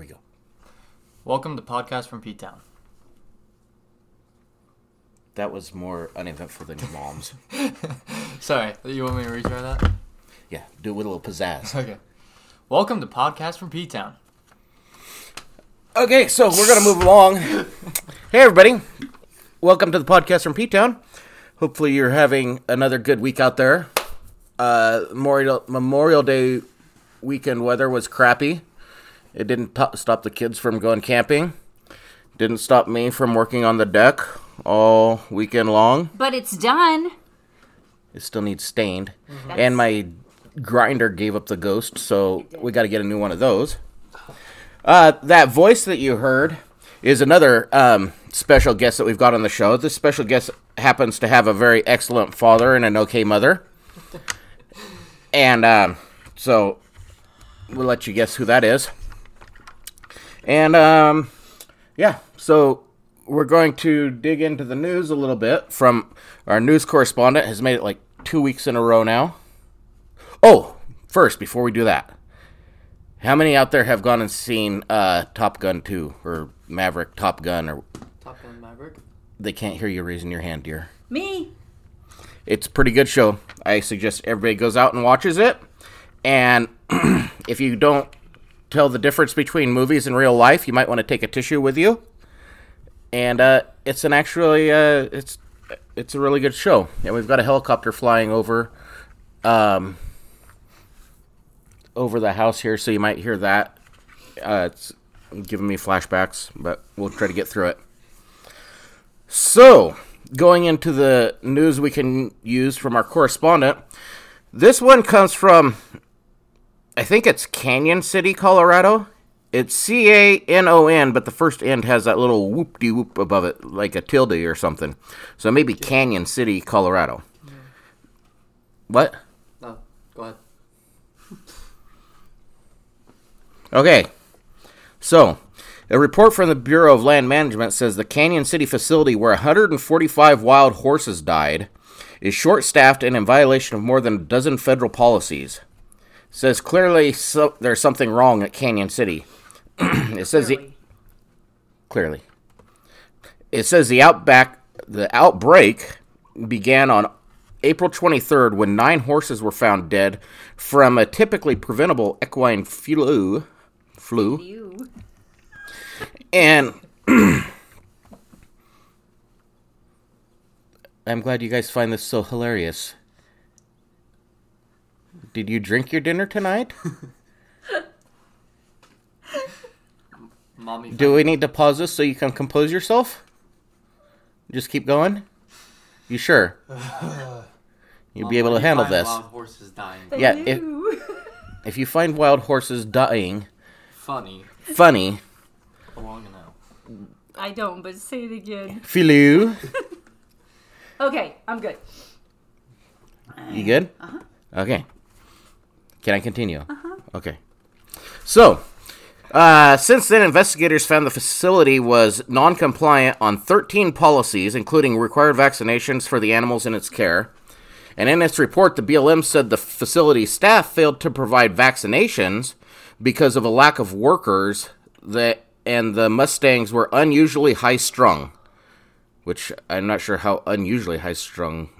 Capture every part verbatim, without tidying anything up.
we go. Welcome to Podcast from P-Town. That was more uneventful than your mom's. Sorry, you want me to retry that? Yeah, do it with a little pizzazz. Okay. Welcome to Podcast from P-Town. Okay, so we're going to move along. Hey, everybody. Welcome to the Podcast from P-Town. Hopefully you're having another good week out there. Uh, Memorial, Memorial Day weekend weather was crappy. It didn't t- stop the kids from going camping. Didn't stop me from working on the deck all weekend long. But it's done. It still needs stained. Mm-hmm. And my grinder gave up the ghost, so we got to get a new one of those. Uh, that voice that you heard is another um, special guest that we've got on the show. This special guest happens to have a very excellent father and an okay mother. And um, so we'll let you guess who that is. And um, yeah, so we're going to dig into the news a little bit from our news correspondent. Has made it like two weeks in a row now. Oh, first, before we do that, how many out there have gone and seen uh, Top Gun two or Maverick, Top Gun? or Top Gun Maverick? They can't hear you raising your hand, dear. Me. It's a pretty good show. I suggest everybody goes out and watches it. And if you don't tell the difference between movies and real life, you might want to take a tissue with you. And uh, it's an actually, uh, it's it's a really good show. And we've got a helicopter flying over, um, over the house here, so you might hear that. Uh, it's giving me flashbacks, but we'll try to get through it. So, going into the news we can use from our correspondent, this one comes from, I think it's Cañon City, Colorado. It's C A N O N, but the first end has that little whoop-de-whoop above it, like a tilde or something. So maybe Cañon City, Colorado. Yeah. What? No, go ahead. Okay. So, a report from the Bureau of Land Management says the Cañon City facility where one hundred forty-five wild horses died is short-staffed and in violation of more than a dozen federal policies. Says clearly so, there's something wrong at Cañon City. It says clearly. The, clearly. It says the outback the outbreak began on April twenty-third when nine horses were found dead from a typically preventable equine flu flu. Ew. And I'm glad you guys find this so hilarious. Did you drink your dinner tonight? Mommy. Do we need to pause this so you can compose yourself? Just keep going? You sure? You'll Mom, be able to handle this. Wild horses dying. Yeah, if, if you find wild horses dying. Funny. Funny. Long enough. I don't, but say it again. Filou. Okay, I'm good. You good? Uh-huh. Okay. Can I continue? Uh-huh. Okay. So, uh, since then, investigators found the facility was non-compliant on thirteen policies, including required vaccinations for the animals in its care. And in its report, the B L M said the facility staff failed to provide vaccinations because of a lack of workers, that, and the Mustangs were unusually high-strung, which I'm not sure how unusually high-strung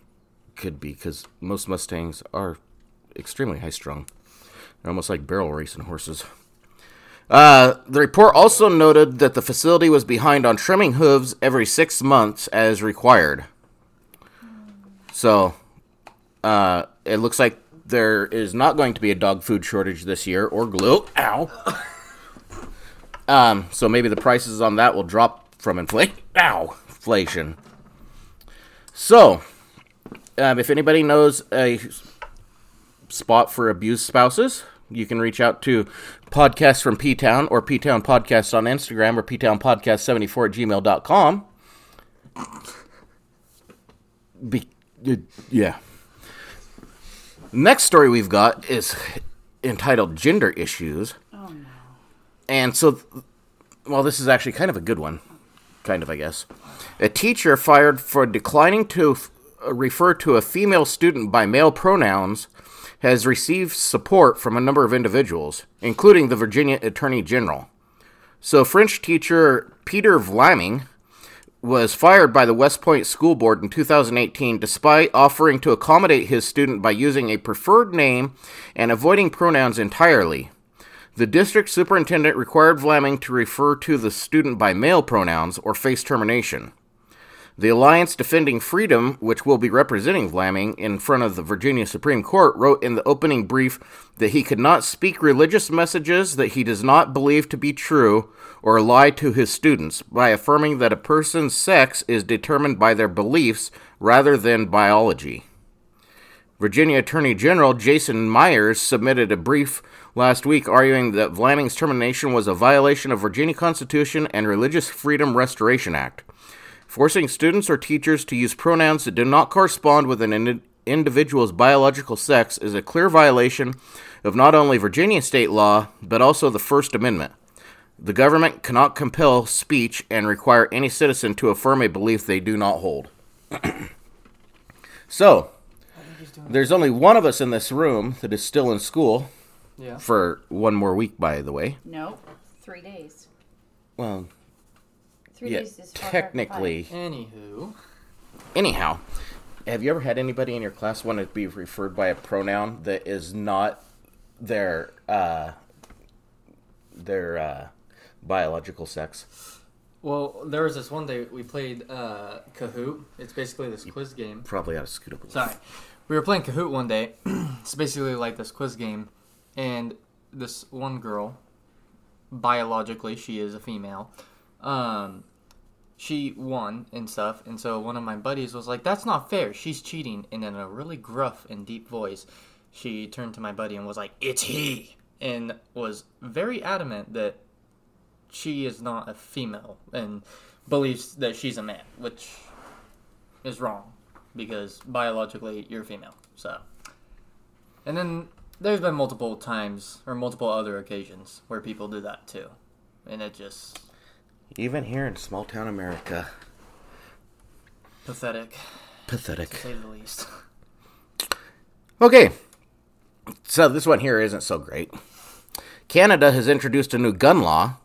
could be, because most Mustangs are extremely high-strung. They're almost like barrel racing horses. Uh, the report also noted that the facility was behind on trimming hooves every six months as required. So, uh, it looks like there is not going to be a dog food shortage this year, or glue. Ow! um, so maybe the prices on that will drop from inflation. Ow! Inflation. So, um, if anybody knows a spot for abused spouses, you can reach out to Podcast from P-Town or P-Town Podcast on Instagram or P Town Podcast seventy-four at gmail dot com. Be- yeah. Next story we've got is entitled Gender Issues. Oh, no. And so, well, this is actually kind of a good one. Kind of, I guess. A teacher fired for declining to f- refer to a female student by male pronouns has received support from a number of individuals, including the Virginia Attorney General, So French teacher Peter Vlaming was fired by the West Point School Board in two thousand eighteen despite offering to accommodate his student by using a preferred name and avoiding pronouns entirely. The district superintendent required Vlaming to refer to the student by male pronouns or face termination. The Alliance Defending Freedom, which will be representing Vlaming in front of the Virginia Supreme Court, wrote in the opening brief that he could not speak religious messages that he does not believe to be true or lie to his students by affirming that a person's sex is determined by their beliefs rather than biology. Virginia Attorney General Jason Myers submitted a brief last week arguing that Vlaming's termination was a violation of Virginia Constitution and Religious Freedom Restoration Act, forcing students or teachers to use pronouns that do not correspond with an in- individual's biological sex is a clear violation of not only Virginia state law, but also the First Amendment. The government cannot compel speech and require any citizen to affirm a belief they do not hold. So, there's only one of us in this room that is still in school. Yeah. For one more week, by the way. No, three days. Well... Three yeah, days is technically. Anywho. Anyhow, have you ever had anybody in your class want to be referred by a pronoun that is not their uh, their uh, biological sex? Well, there was this one day we played uh, Kahoot. It's basically this you quiz game. Probably ought to scoot up a little. Sorry. We were playing Kahoot one day. It's basically like this quiz game. And this one girl, biologically, she is a female. Um, she won and stuff, and so one of my buddies was like, "That's not fair, she's cheating," and in a really gruff and deep voice, she turned to my buddy and was like, "It's he," and was very adamant that she is not a female, and believes that she's a man, which is wrong, because biologically, you're female, so. And then there's been multiple times, or multiple other occasions, where people do that too, and it just... Even here in small-town America. Pathetic. Pathetic. To say the least. Okay. So this one here isn't so great. Canada has introduced a new gun law.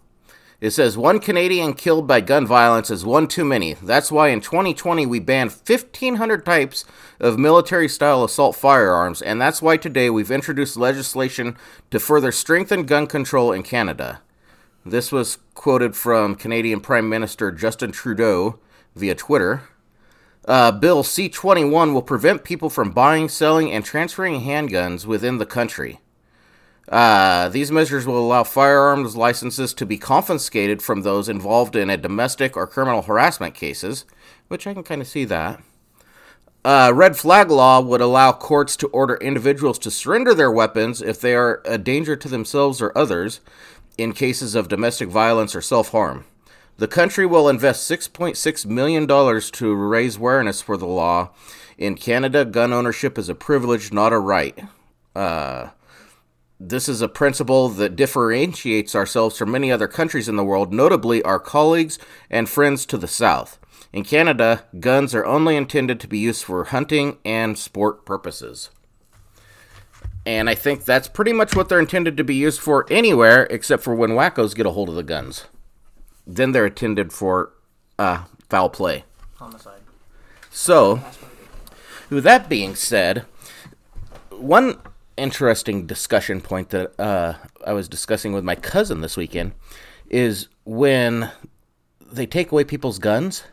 It says, one Canadian killed by gun violence is one too many. That's why in twenty twenty we banned fifteen hundred types of military-style assault firearms, and that's why today we've introduced legislation to further strengthen gun control in Canada. This was quoted from Canadian Prime Minister Justin Trudeau via Twitter. Uh, Bill C twenty-one will prevent people from buying, selling, and transferring handguns within the country. Uh, these measures will allow firearms licenses to be confiscated from those involved in a domestic or criminal harassment cases, which I can kind of see that. Uh, red flag law would allow courts to order individuals to surrender their weapons if they are a danger to themselves or others, in cases of domestic violence or self-harm. The country will invest six point six million dollars to raise awareness for the law. In Canada, gun ownership is a privilege, not a right. Uh, this is a principle that differentiates ourselves from many other countries in the world, notably our colleagues and friends to the south. In Canada, guns are only intended to be used for hunting and sport purposes. And I think that's pretty much what they're intended to be used for anywhere, except for when wackos get a hold of the guns. Then they're intended for uh, foul play. Homicide. So, with that being said, one interesting discussion point that uh, I was discussing with my cousin this weekend is when they take away people's guns,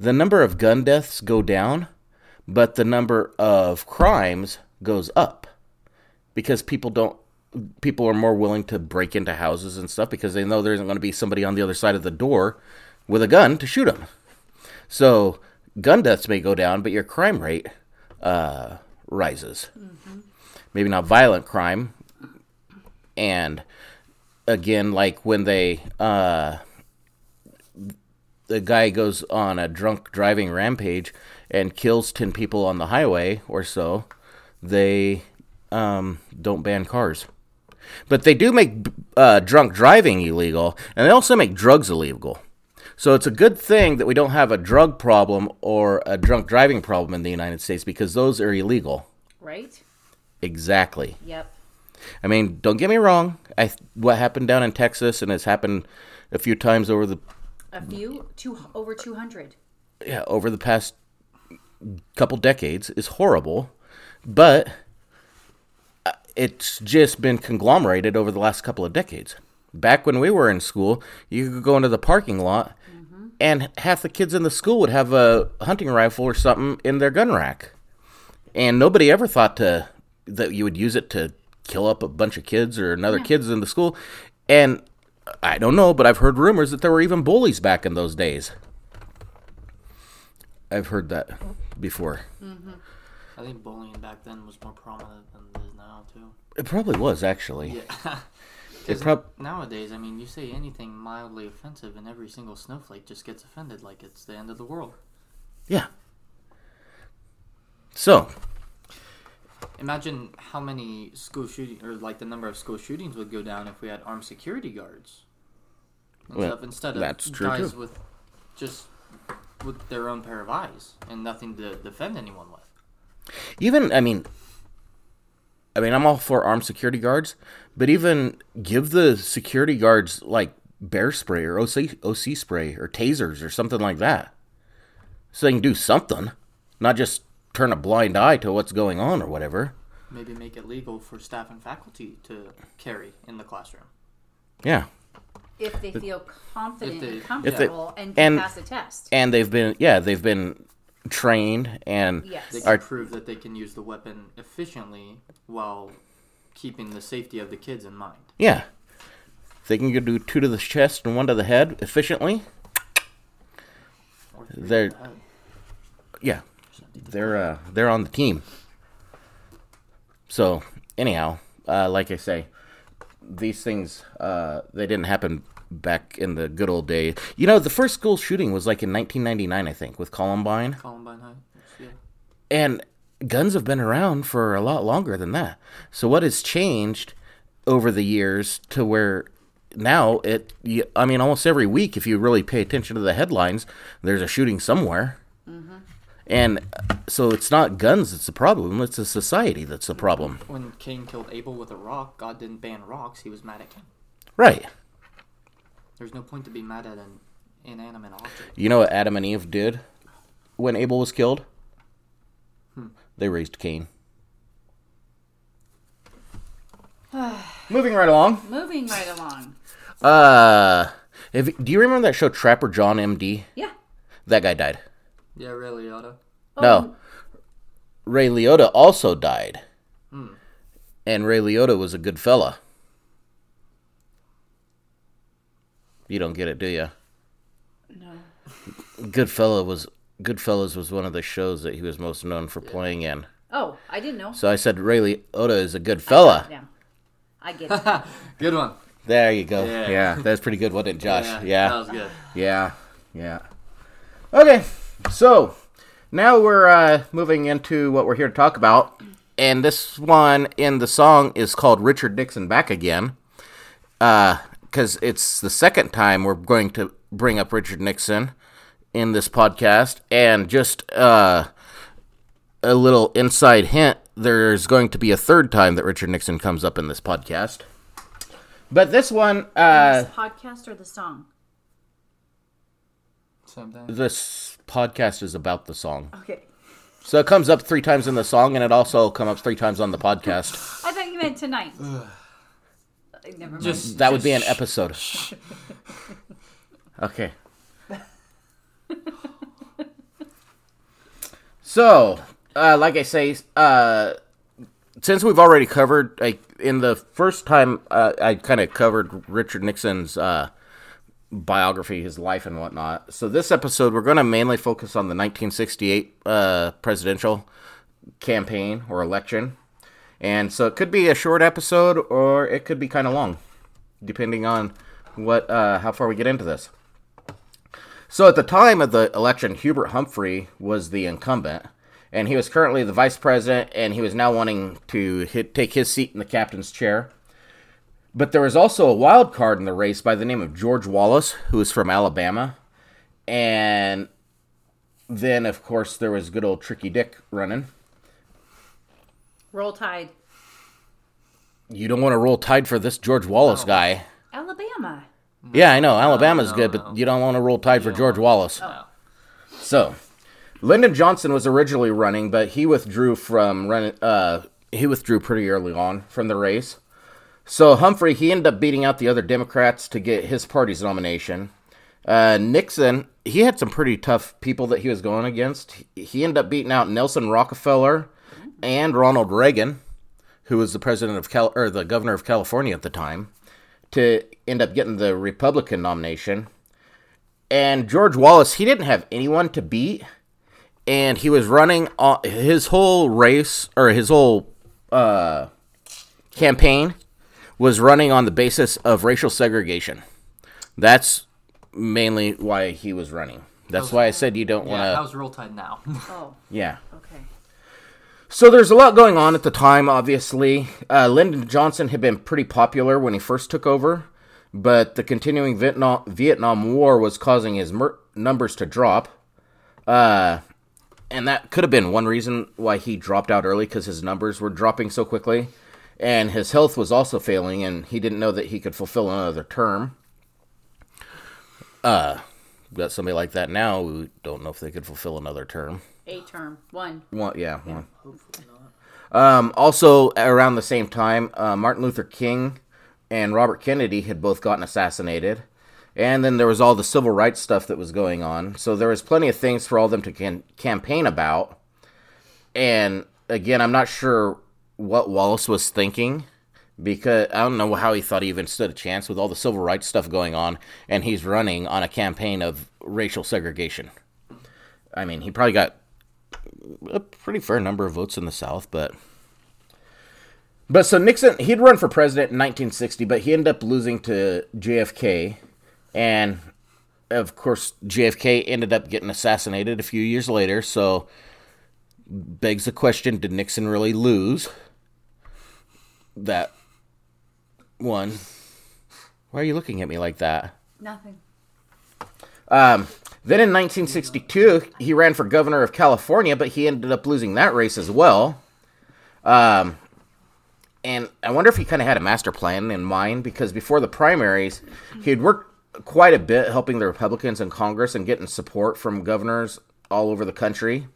the number of gun deaths go down, but the number of crimes goes up. Because people don't, people are more willing to break into houses and stuff because they know there isn't going to be somebody on the other side of the door with a gun to shoot them. So gun deaths may go down, but your crime rate uh, rises. Mm-hmm. Maybe not violent crime. And again, like when they, uh, the guy goes on a drunk driving rampage and kills ten people on the highway or so, they... Um, don't ban cars. But they do make uh, drunk driving illegal, and they also make drugs illegal. So it's a good thing that we don't have a drug problem or a drunk driving problem in the United States because those are illegal. Right? Exactly. Yep. I mean, don't get me wrong. I what happened down in Texas, and it's happened a few times over the a few two over two hundred. Yeah, over the past couple decades is horrible, but it's just been conglomerated over the last couple of decades. Back when we were in school, you could go into the parking lot, mm-hmm. and half the kids in the school would have a hunting rifle or something in their gun rack, and nobody ever thought to that you would use it to kill up a bunch of kids or another yeah. kids in the school. And I don't know, but I've heard rumors that there were even bullies back in those days. I've heard that before. Mm-hmm. I think bullying back then was more prominent than it is now, too. It probably was, actually. Yeah. it prob- nowadays, I mean, you say anything mildly offensive and every single snowflake just gets offended like it's the end of the world. Yeah. So... imagine how many school shootings, or like the number of school shootings would go down if we had armed security guards. And well, stuff, instead of guys too. with just with their own pair of eyes and nothing to defend anyone with. Even, I mean, I mean, I'm all for armed security guards, but even give the security guards like bear spray or O C, O C spray or tasers or something like that. So they can do something, not just turn a blind eye to what's going on or whatever. Maybe make it legal for staff and faculty to carry in the classroom. Yeah. If they feel confident they, and comfortable they, and can and, pass a test. And they've been, yeah, they've been trained and... Yes. They can are, prove that they can use the weapon efficiently while keeping the safety of the kids in mind. Yeah. They can do two to the chest and one to the head efficiently. Or three They're... to the head. Yeah. They're uh, they're on the team. So anyhow, uh, like I say, these things uh, they didn't happen back in the good old days. You know, the first school shooting was like in nineteen ninety-nine, I think, with Columbine. Columbine High, yeah. And guns have been around for a lot longer than that. So what has changed over the years to where now it? I mean, almost every week, if you really pay attention to the headlines, there's a shooting somewhere. Mm-hmm. And so it's not guns that's the problem, it's a society that's the problem. When Cain killed Abel with a rock, God didn't ban rocks, he was mad at Cain. Right. There's no point to be mad at an inanimate object. You know what Adam and Eve did when Abel was killed? Hmm. They raised Cain. Moving right along. Moving right along. Uh, if, do you remember that show Trapper John M D? Yeah. That guy died. Yeah, Ray Liotta. No, um, Ray Liotta also died, hmm. and Ray Liotta was a good fella. You don't get it, do you? No. Goodfellas was Goodfellas was one of the shows that he was most known for playing in. Oh, I didn't know. So I said Ray Liotta is a good fella. Yeah, I get it. Good one. There you go. Yeah, yeah. That's pretty good, wasn't it, Josh? Yeah, yeah, that was good. Yeah, yeah. Okay. So, now we're uh, moving into what we're here to talk about, and this one in the song is called Richard Nixon Back Again, because uh, it's the second time we're going to bring up Richard Nixon in this podcast, and just uh, a little inside hint, there's going to be a third time that Richard Nixon comes up in this podcast. But this one... Uh, this podcast or the song? Sometimes. This podcast is about the song. Okay. So it comes up three times in the song, and it also comes up three times on the podcast. I thought you meant tonight. Never mind. Just, that just would be an episode. Sh- okay. So, uh, like I say, uh, since we've already covered, like in the first time, uh, I kind of covered Richard Nixon's... Uh, biography, his life and whatnot. So this episode, we're going to mainly focus on the nineteen sixty-eight uh, presidential campaign or election. And so it could be a short episode or it could be kind of long, depending on what uh, how far we get into this. So at the time of the election, Hubert Humphrey was the incumbent, and he was currently the vice president, and he was now wanting to hit, take his seat in the captain's chair. But there was also a wild card in the race by the name of George Wallace, who was from Alabama. And then, of course, there was good old Tricky Dick running. Roll Tide. you don't want to roll tide for this George Wallace oh. guy. Alabama. No, yeah, I know. Alabama's no, no, good, but no. you don't want to roll tide you for George Wallace. Oh. So, Lyndon Johnson was originally running, but he withdrew from running, uh, he withdrew pretty early on from the race. So, Humphrey, he ended up beating out the other Democrats to get his party's nomination. Uh, Nixon, he had some pretty tough people that he was going against. He ended up beating out Nelson Rockefeller and Ronald Reagan, who was the president of Cal- or the governor of California at the time, to end up getting the Republican nomination. And George Wallace, he didn't have anyone to beat, and he was running all, his whole race or his whole uh, campaign was running on the basis of racial segregation. That's mainly why he was running. That's why I said you don't yeah, want to. That was real time now. oh. Yeah. Okay. So there's a lot going on at the time, obviously. Uh, Lyndon Johnson had been pretty popular when he first took over, but the continuing Vietnam, Vietnam War was causing his mer- numbers to drop. Uh, and that could have been one reason why he dropped out early, because his numbers were dropping so quickly. And his health was also failing, and he didn't know that he could fulfill another term. Uh, got somebody like that now. We don't know if they could fulfill another term. A term. One. One, yeah, yeah. One. Hopefully not. Um, also, around the same time, uh, Martin Luther King and Robert Kennedy had both gotten assassinated. And then there was all the civil rights stuff that was going on. So there was plenty of things for all of them to can- campaign about. And, again, I'm not sure what Wallace was thinking, because I don't know how he thought he even stood a chance with all the civil rights stuff going on, and he's running on a campaign of racial segregation. I mean, he probably got a pretty fair number of votes in the South, but... But so Nixon, he'd run for president in nineteen sixty, but he ended up losing to J F K, and, of course, J F K ended up getting assassinated a few years later, so begs the question, did Nixon really lose that one? Why are you looking at me like that? Nothing. Um... Then in nineteen sixty-two, he ran for governor of California, but he ended up losing that race as well. Um, and I wonder if he kind of had a master plan in mind, because before the primaries, he had worked quite a bit helping the Republicans in Congress and getting support from governors all over the country.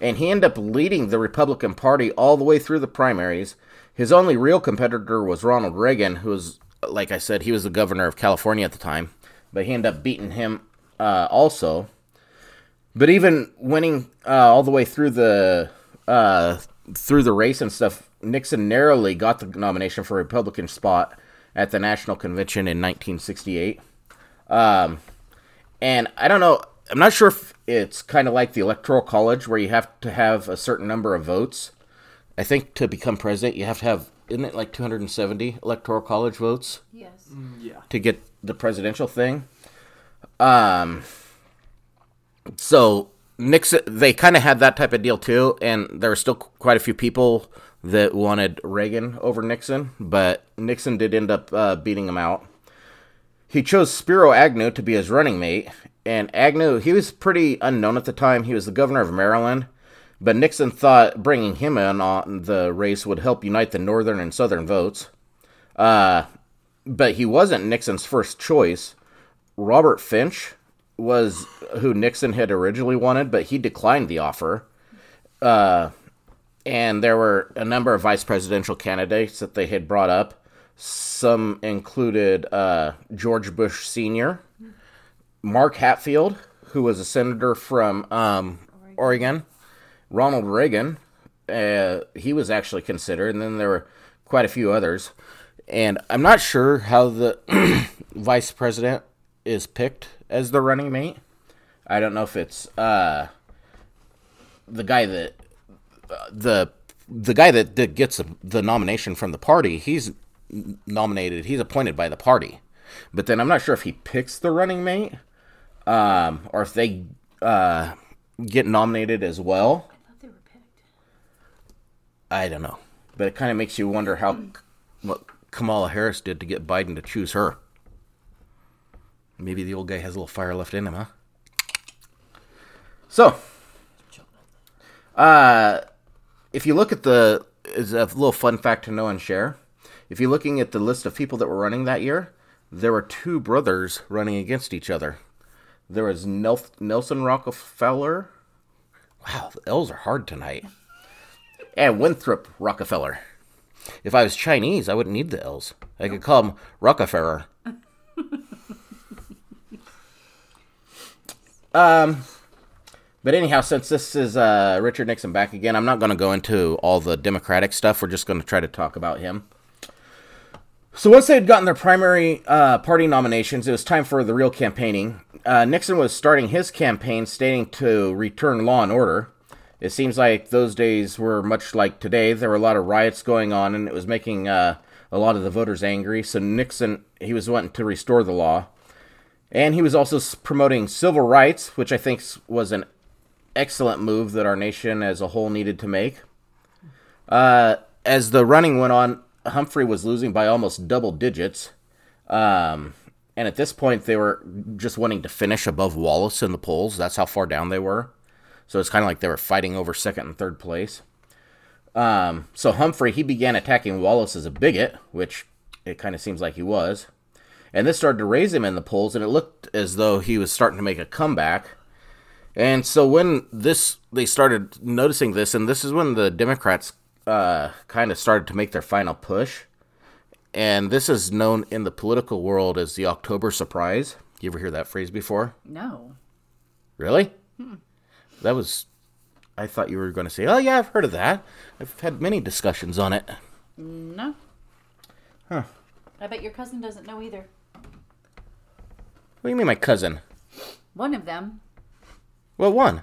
And he ended up leading the Republican Party all the way through the primaries. His only real competitor was Ronald Reagan, who was, like I said, he was the governor of California at the time, but he ended up beating him Uh, also, but even winning uh, all the way through the uh, through the race and stuff, Nixon narrowly got the nomination for a Republican spot at the National Convention in nineteen sixty-eight. Um, and I don't know, I'm not sure if it's kind of like the Electoral College where you have to have a certain number of votes. I think to become president, you have to have, isn't it like two hundred seventy Electoral College votes? Yes. Yeah. To get the presidential thing. Um, so Nixon, they kind of had that type of deal too, and there were still quite a few people that wanted Reagan over Nixon, but Nixon did end up uh, beating him out. He chose Spiro Agnew to be his running mate, and Agnew, he was pretty unknown at the time. He was the governor of Maryland, but Nixon thought bringing him in on the race would help unite the northern and southern votes. Uh, but he wasn't Nixon's first choice. Robert Finch was who Nixon had originally wanted, but he declined the offer. Uh, and there were a number of vice presidential candidates that they had brought up. Some included uh, George Bush Senior, Mark Hatfield, who was a senator from um, Oregon, Ronald Reagan. Uh, he was actually considered, and then there were quite a few others. And I'm not sure how the vice president is picked as the running mate. I don't know if it's uh, the guy that uh, the the guy that, that gets a, the nomination from the party. He's nominated. He's appointed by the party, but then I'm not sure if he picks the running mate um, or if they uh, get nominated as well. I thought they were picked. I don't know, but it kind of makes you wonder how mm. what Kamala Harris did to get Biden to choose her. Maybe the old guy has a little fire left in him, huh? So, uh, if you look at the, is a little fun fact to know and share. If you're looking at the list of people that were running that year, there were two brothers running against each other. There was Nel- Nelson Rockefeller. Wow, the L's are hard tonight. And Winthrop Rockefeller. If I was Chinese, I wouldn't need the L's. I could call him Rockefeller. um, but anyhow, since this is uh, Richard Nixon back again, I'm not going to go into all the Democratic stuff. We're just going to try to talk about him. So once they had gotten their primary uh, party nominations, it was time for the real campaigning. Uh, Nixon was starting his campaign stating to return law and order. It seems like those days were much like today. There were a lot of riots going on, and it was making uh, a lot of the voters angry. So Nixon, he was wanting to restore the law. And he was also promoting civil rights, which I think was an excellent move that our nation as a whole needed to make. Uh, as the running went on, Humphrey was losing by almost double digits. Um, and at this point, they were just wanting to finish above Wallace in the polls. That's how far down they were. So it's kind of like they were fighting over second and third place. Um, so Humphrey, he began attacking Wallace as a bigot, which it kind of seems like he was. And this started to raise him in the polls, and it looked as though he was starting to make a comeback. And so when this, they started noticing this, and this is when the Democrats uh, kind of started to make their final push. And this is known in the political world as the October Surprise. You ever hear that phrase before? No. Really? Hmm. That was, I thought you were going to say, oh, yeah, I've heard of that. I've had many discussions on it. No. Huh. I bet your cousin doesn't know either. What do you mean, my cousin? One of them. Well, one.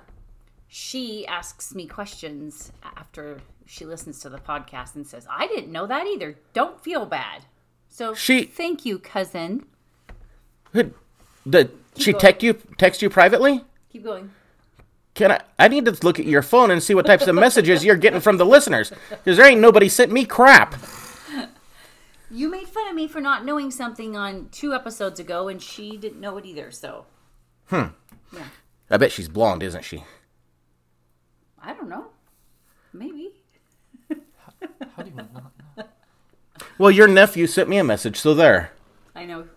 She asks me questions after she listens to the podcast and says, I didn't know that either. Don't feel bad. So, she... thank you, cousin. Did she text you, text you privately? Keep going. Can I, I need to look at your phone and see what types of messages you're getting from the listeners. Because there ain't nobody sent me crap. You made fun of me for not knowing something on two episodes ago, and she didn't know it either, so. Hmm. Yeah. I bet she's blonde, isn't she? I don't know. Maybe. How do you not know? Well, your nephew sent me a message, so there. I know.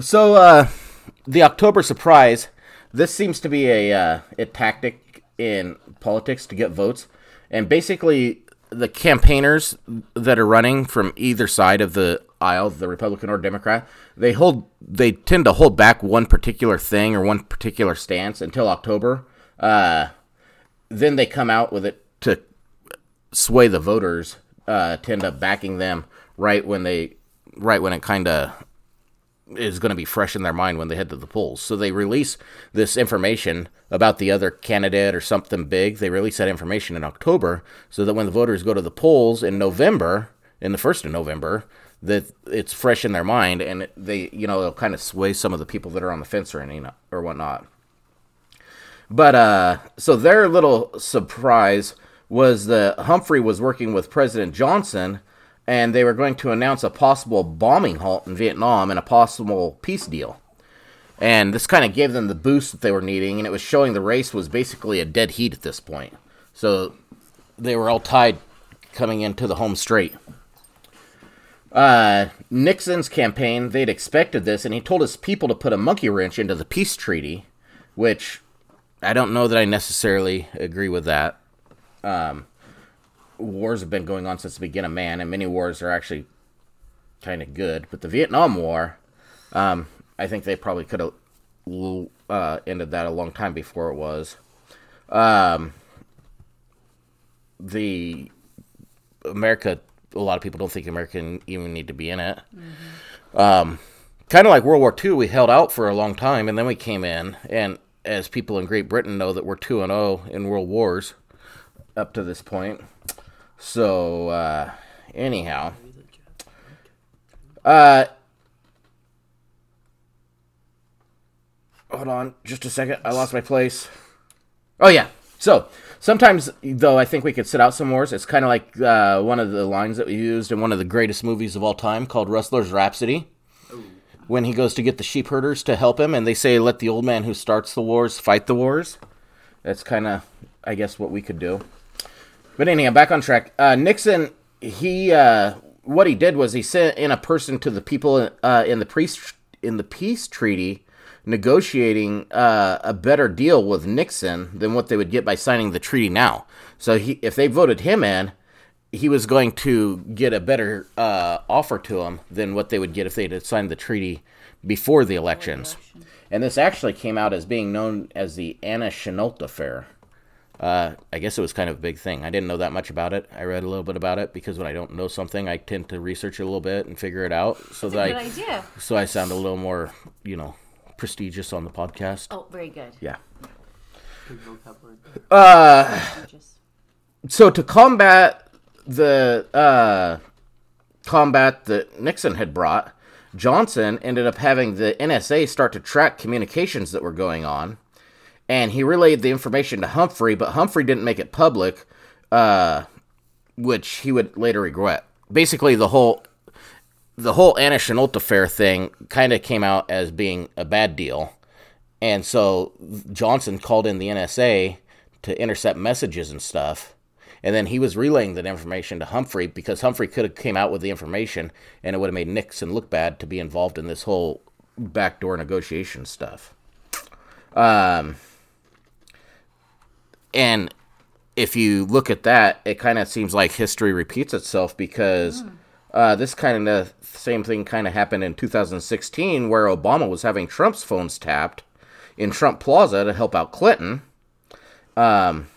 So, uh, the October Surprise... This seems to be a, uh, a tactic in politics to get votes. And basically, the campaigners that are running from either side of the aisle, the Republican or Democrat, they hold, they tend to hold back one particular thing or one particular stance until October. Uh, then they come out with it to sway the voters, uh, to end up backing them right when they, right when it kind of... is going to be fresh in their mind when they head to the polls. So they release this information about the other candidate or something big. They release that information in October so that when the voters go to the polls in November, in the first of November, that it's fresh in their mind and they, you know, it'll kind of sway some of the people that are on the fence or any, or whatnot. But, uh, so their little surprise was that Humphrey was working with President Johnson and they were going to announce a possible bombing halt in Vietnam and a possible peace deal. And this kind of gave them the boost that they were needing, and it was showing the race was basically a dead heat at this point. So they were all tied coming into the home straight. Uh, Nixon's campaign, they'd expected this, and he told his people to put a monkey wrench into the peace treaty, which I don't know that I necessarily agree with that. Um... Wars have been going on since the beginning of man, and many wars are actually kind of good. But the Vietnam War, um, I think they probably could have uh, ended that a long time before it was. Um, the America, a lot of people don't think America even need to be in it. Mm-hmm. Um, kind of like World War Two, we held out for a long time, and then we came in. And as people in Great Britain know that we're two and oh in world wars up to this point. So, uh, anyhow, uh, hold on just a second. I lost my place. Oh, yeah. So sometimes, though, I think we could sit out some wars. It's kind of like uh, one of the lines that we used in one of the greatest movies of all time called Rustler's Rhapsody. Ooh. When he goes to get the sheep herders to help him, and they say, let the old man who starts the wars fight the wars. That's kind of, I guess, what we could do. But anyhow, back on track. Uh, Nixon, he uh, what he did was he sent in a person to the people uh, in the priest in the peace treaty negotiating uh, a better deal with Nixon than what they would get by signing the treaty now. So he, if they voted him in, he was going to get a better uh, offer to him than what they would get if they had signed the treaty before the elections. Election. And this actually came out as being known as the Anna Chennault affair. Uh, I guess it was kind of a big thing. I didn't know that much about it. I read a little bit about it because when I don't know something, I tend to research it a little bit and figure it out. So That's that a good I, idea. So I sound a little more, you know, prestigious on the podcast. Oh, very good. Yeah. Uh, so to combat the uh, combat that Nixon had brought, Johnson ended up having the N S A start to track communications that were going on. And he relayed the information to Humphrey, but Humphrey didn't make it public, uh, which he would later regret. Basically, the whole the whole Anna Chennault affair thing kind of came out as being a bad deal. And so Johnson called in the N S A to intercept messages and stuff. And then he was relaying that information to Humphrey because Humphrey could have came out with the information and it would have made Nixon look bad to be involved in this whole backdoor negotiation stuff. Um... And if you look at that, it kind of seems like history repeats itself because mm. uh, this kind of same thing kind of happened in two thousand sixteen where Obama was having Trump's phones tapped in Trump Plaza to help out Clinton. Um,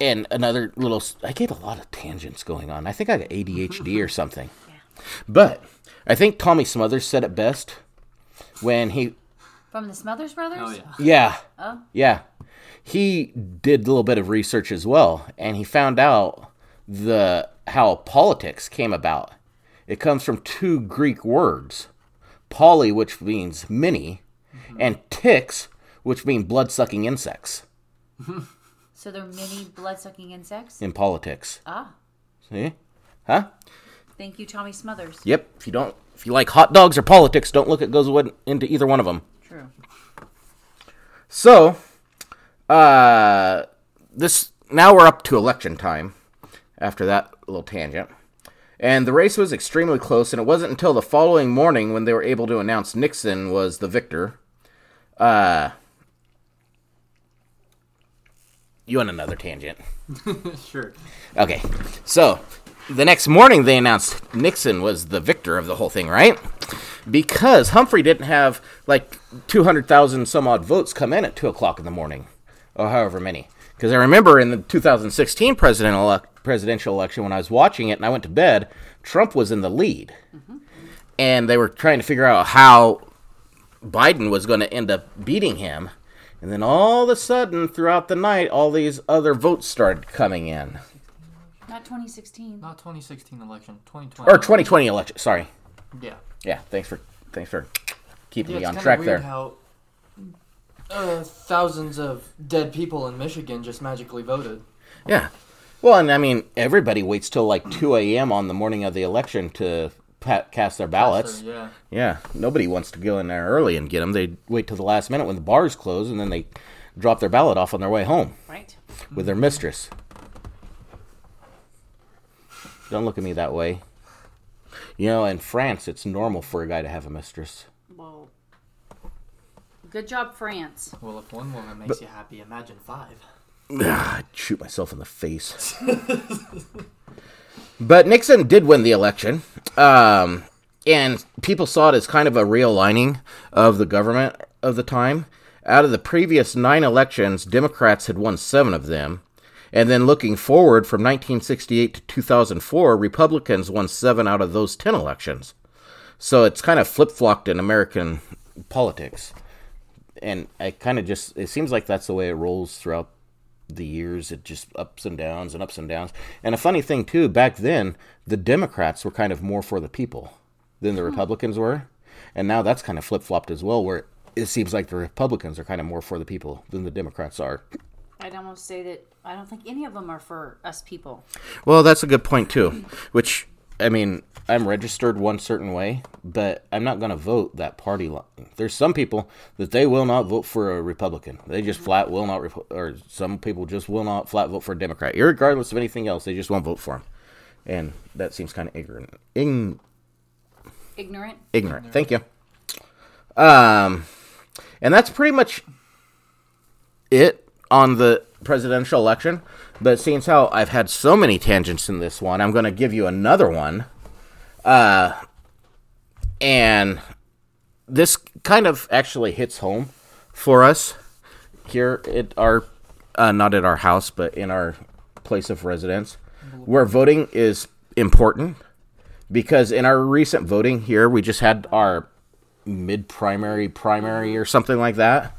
and another little... I get a lot of tangents going on. I think I got A D H D or something. Yeah. But I think Tommy Smothers said it best when he... From the Smothers Brothers? Oh, yeah. Yeah. Oh. Yeah. He did a little bit of research as well, and he found out the how politics came about. It comes from two Greek words, poly, which means many, mm-hmm. and ticks, which mean blood-sucking insects. So there are many blood-sucking insects? In politics. Ah. See? Huh? Thank you, Tommy Smothers. Yep. If you don't, if you like hot dogs or politics, don't look at goes into either one of them. True. So, uh, this now we're up to election time after that little tangent. And the race was extremely close, and it wasn't until the following morning when they were able to announce Nixon was the victor. Uh, you want another tangent? Sure. Okay. So, the next morning they announced Nixon was the victor of the whole thing, right? Because Humphrey didn't have, like, two hundred thousand some odd votes come in at two o'clock in the morning, or however many. Because I remember in the two thousand sixteen president ele- presidential election, when I was watching it and I went to bed, Trump was in the lead. Mm-hmm. And they were trying to figure out how Biden was going to end up beating him. And then all of a sudden, throughout the night, all these other votes started coming in. Not twenty sixteen. Not twenty sixteen election. twenty twenty. Or twenty twenty election, sorry. Yeah. Yeah, thanks for thanks for keeping yeah, me on track there. It's kind of weird how uh, thousands of dead people in Michigan just magically voted. Yeah. Well, and I mean, everybody waits till like two a.m. on the morning of the election to pat- cast their ballots. Cast their, yeah. Yeah. Nobody wants to go in there early and get them. They wait till the last minute when the bars close, and then they drop their ballot off on their way home. Right. With their mistress. Don't look at me that way. You know, in France, it's normal for a guy to have a mistress. Well, good job, France. Well, if one woman makes but, you happy, imagine five. I'd shoot myself in the face. But Nixon did win the election, um, and people saw it as kind of a realigning of the government of the time. Out of the previous nine elections, Democrats had won seven of them. And then looking forward from nineteen sixty-eight to two thousand four, Republicans won seven out of those ten elections. So it's kind of flip-flopped in American politics. And I kind of just, it seems like that's the way it rolls throughout the years. It just ups and downs and ups and downs. And a funny thing, too, back then, the Democrats were kind of more for the people than the Republicans were. And now that's kind of flip-flopped as well, where it seems like the Republicans are kind of more for the people than the Democrats are. I'd almost say that I don't think any of them are for us people. Well, that's a good point, too. Which, I mean, I'm registered one certain way, but I'm not going to vote that party line. There's some people that they will not vote for a Republican. They just mm-hmm. flat will not, or some people just will not flat vote for a Democrat. Irregardless of anything else, they just won't vote for them. And that seems kind of ignorant. Ign- ignorant? Ignorant. Ignorant. Thank you. Um, and that's pretty much it on the presidential election. But seeing how I've had so many tangents in this one, I'm going to give you another one. Uh, and this kind of actually hits home for us here at our, uh, not at our house, but in our place of residence, where voting is important. Because in our recent voting here, we just had our mid-primary primary or something like that.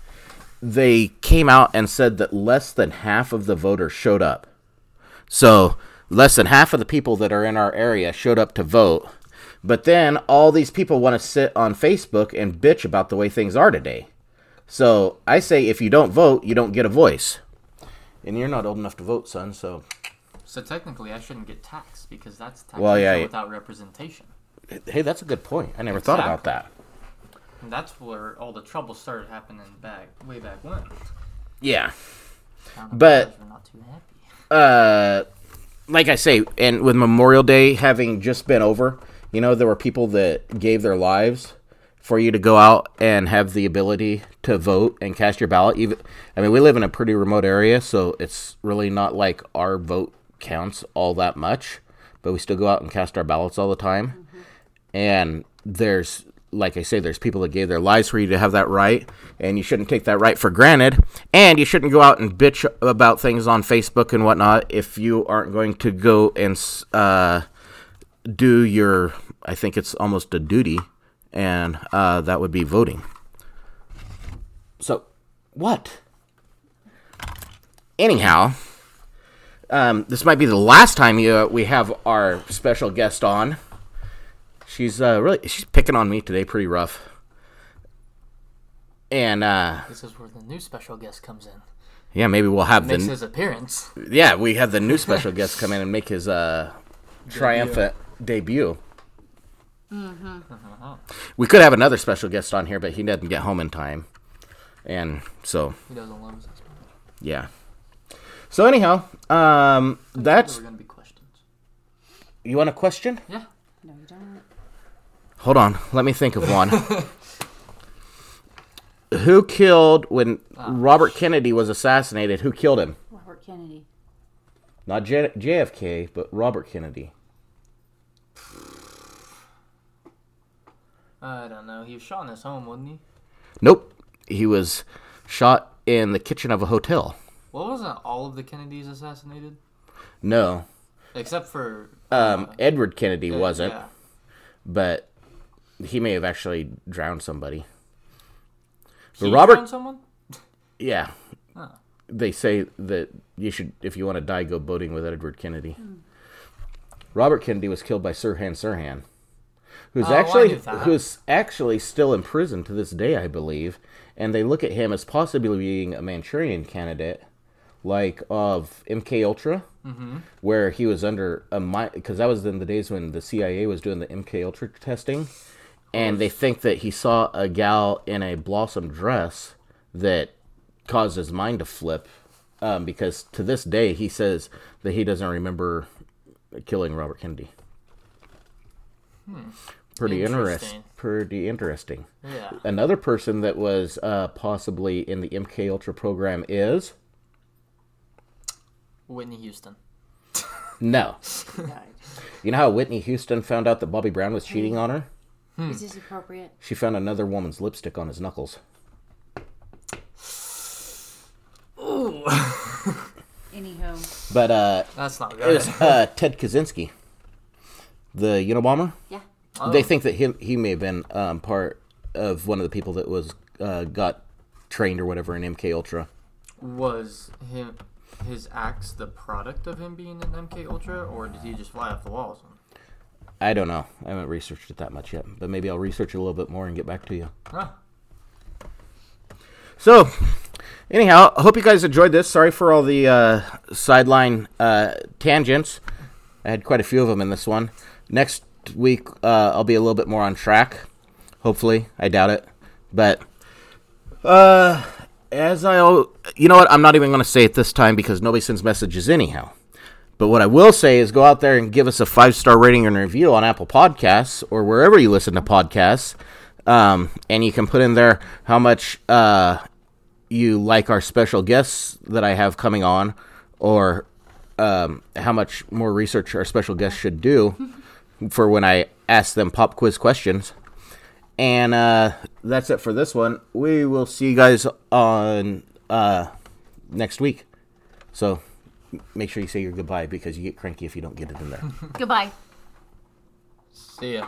They came out and said that less than half of the voters showed up. So less than half of the people that are in our area showed up to vote. But then all these people want to sit on Facebook and bitch about the way things are today. So I say if you don't vote, you don't get a voice. And you're not old enough to vote, son, so... So technically I shouldn't get taxed because that's taxed well, yeah, without yeah. representation. Hey, that's a good point. I never exactly. thought about that. And that's where all the trouble started happening back way back when. Yeah. But, we're not too happy. Uh, like I say, and with Memorial Day having just been over, you know, there were people that gave their lives for you to go out and have the ability to vote and cast your ballot. Even, I mean, we live in a pretty remote area, so it's really not like our vote counts all that much, but we still go out and cast our ballots all the time. Mm-hmm. And there's... Like I say, there's people that gave their lives for you to have that right, and you shouldn't take that right for granted, and you shouldn't go out and bitch about things on Facebook and whatnot if you aren't going to go and uh, do your, I think it's almost a duty, and uh, that would be voting. So, what? Anyhow, um, this might be the last time you, uh, we have our special guest on. She's uh, really she's picking on me today, pretty rough. And uh, this is where the new special guest comes in. Yeah, maybe we'll have makes the, his appearance. Yeah, we have the new special guest come in and make his uh, triumphant debut. Mm-hmm. We could have another special guest on here, but he doesn't get home in time, and so he doesn't love us as much. Yeah. So anyhow, um, that's there were gonna be questions. You want a question? Yeah. No, you don't. Hold on, let me think of one. Who killed when oh, Robert shit. Kennedy was assassinated? Who killed him? Robert Kennedy. Not J- JFK, but Robert Kennedy. I don't know. He was shot in his home, wasn't he? Nope. He was shot in the kitchen of a hotel. Well, wasn't all of the Kennedys assassinated? No. Except for... Um, uh, Edward Kennedy uh, wasn't. Yeah. But... He may have actually drowned somebody. He Robert, drowned someone? Yeah. Huh. They say that you should, if you want to die, go boating with Edward Kennedy. Hmm. Robert Kennedy was killed by Sirhan Sirhan, who's oh, actually who's actually still in prison to this day, I believe. And they look at him as possibly being a Manchurian candidate, like of MKUltra, mm-hmm. where he was under a mine, because that was in the days when the C I A was doing the MKUltra testing. And they think that he saw a gal in a blossom dress that caused his mind to flip, um, because to this day he says that he doesn't remember killing Robert Kennedy. Hmm. Pretty interesting. Interest, pretty interesting. Yeah. Another person that was uh, possibly in the MKUltra program is Whitney Houston. No. You know how Whitney Houston found out that Bobby Brown was cheating on her? Hmm. Is this appropriate? She found another woman's lipstick on his knuckles. Ooh. Anywho. But, uh... That's not good. It was uh, Ted Kaczynski. The Unabomber? Yeah. Oh. They think that he, he may have been um, part of one of the people that was uh, got trained or whatever in MKUltra. Was him, his acts the product of him being in MKUltra, or did he just fly off the walls? I don't know. I haven't researched it that much yet, but maybe I'll research it a little bit more and get back to you. Huh. So, anyhow, I hope you guys enjoyed this. Sorry for all the uh, sideline uh, tangents. I had quite a few of them in this one. Next week, uh, I'll be a little bit more on track. Hopefully. I doubt it. But, uh, as I... You know what? I'm not even going to say it this time because nobody sends messages anyhow. But what I will say is go out there and give us a five-star rating and review on Apple Podcasts or wherever you listen to podcasts. Um, and you can put in there how much uh, you like our special guests that I have coming on, or um, how much more research our special guests should do for when I ask them pop quiz questions. And uh, that's it for this one. We will see you guys on uh, next week. So make sure you say your goodbye, because you get cranky if you don't get it in there. Goodbye. See ya.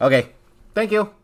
Okay. Thank you.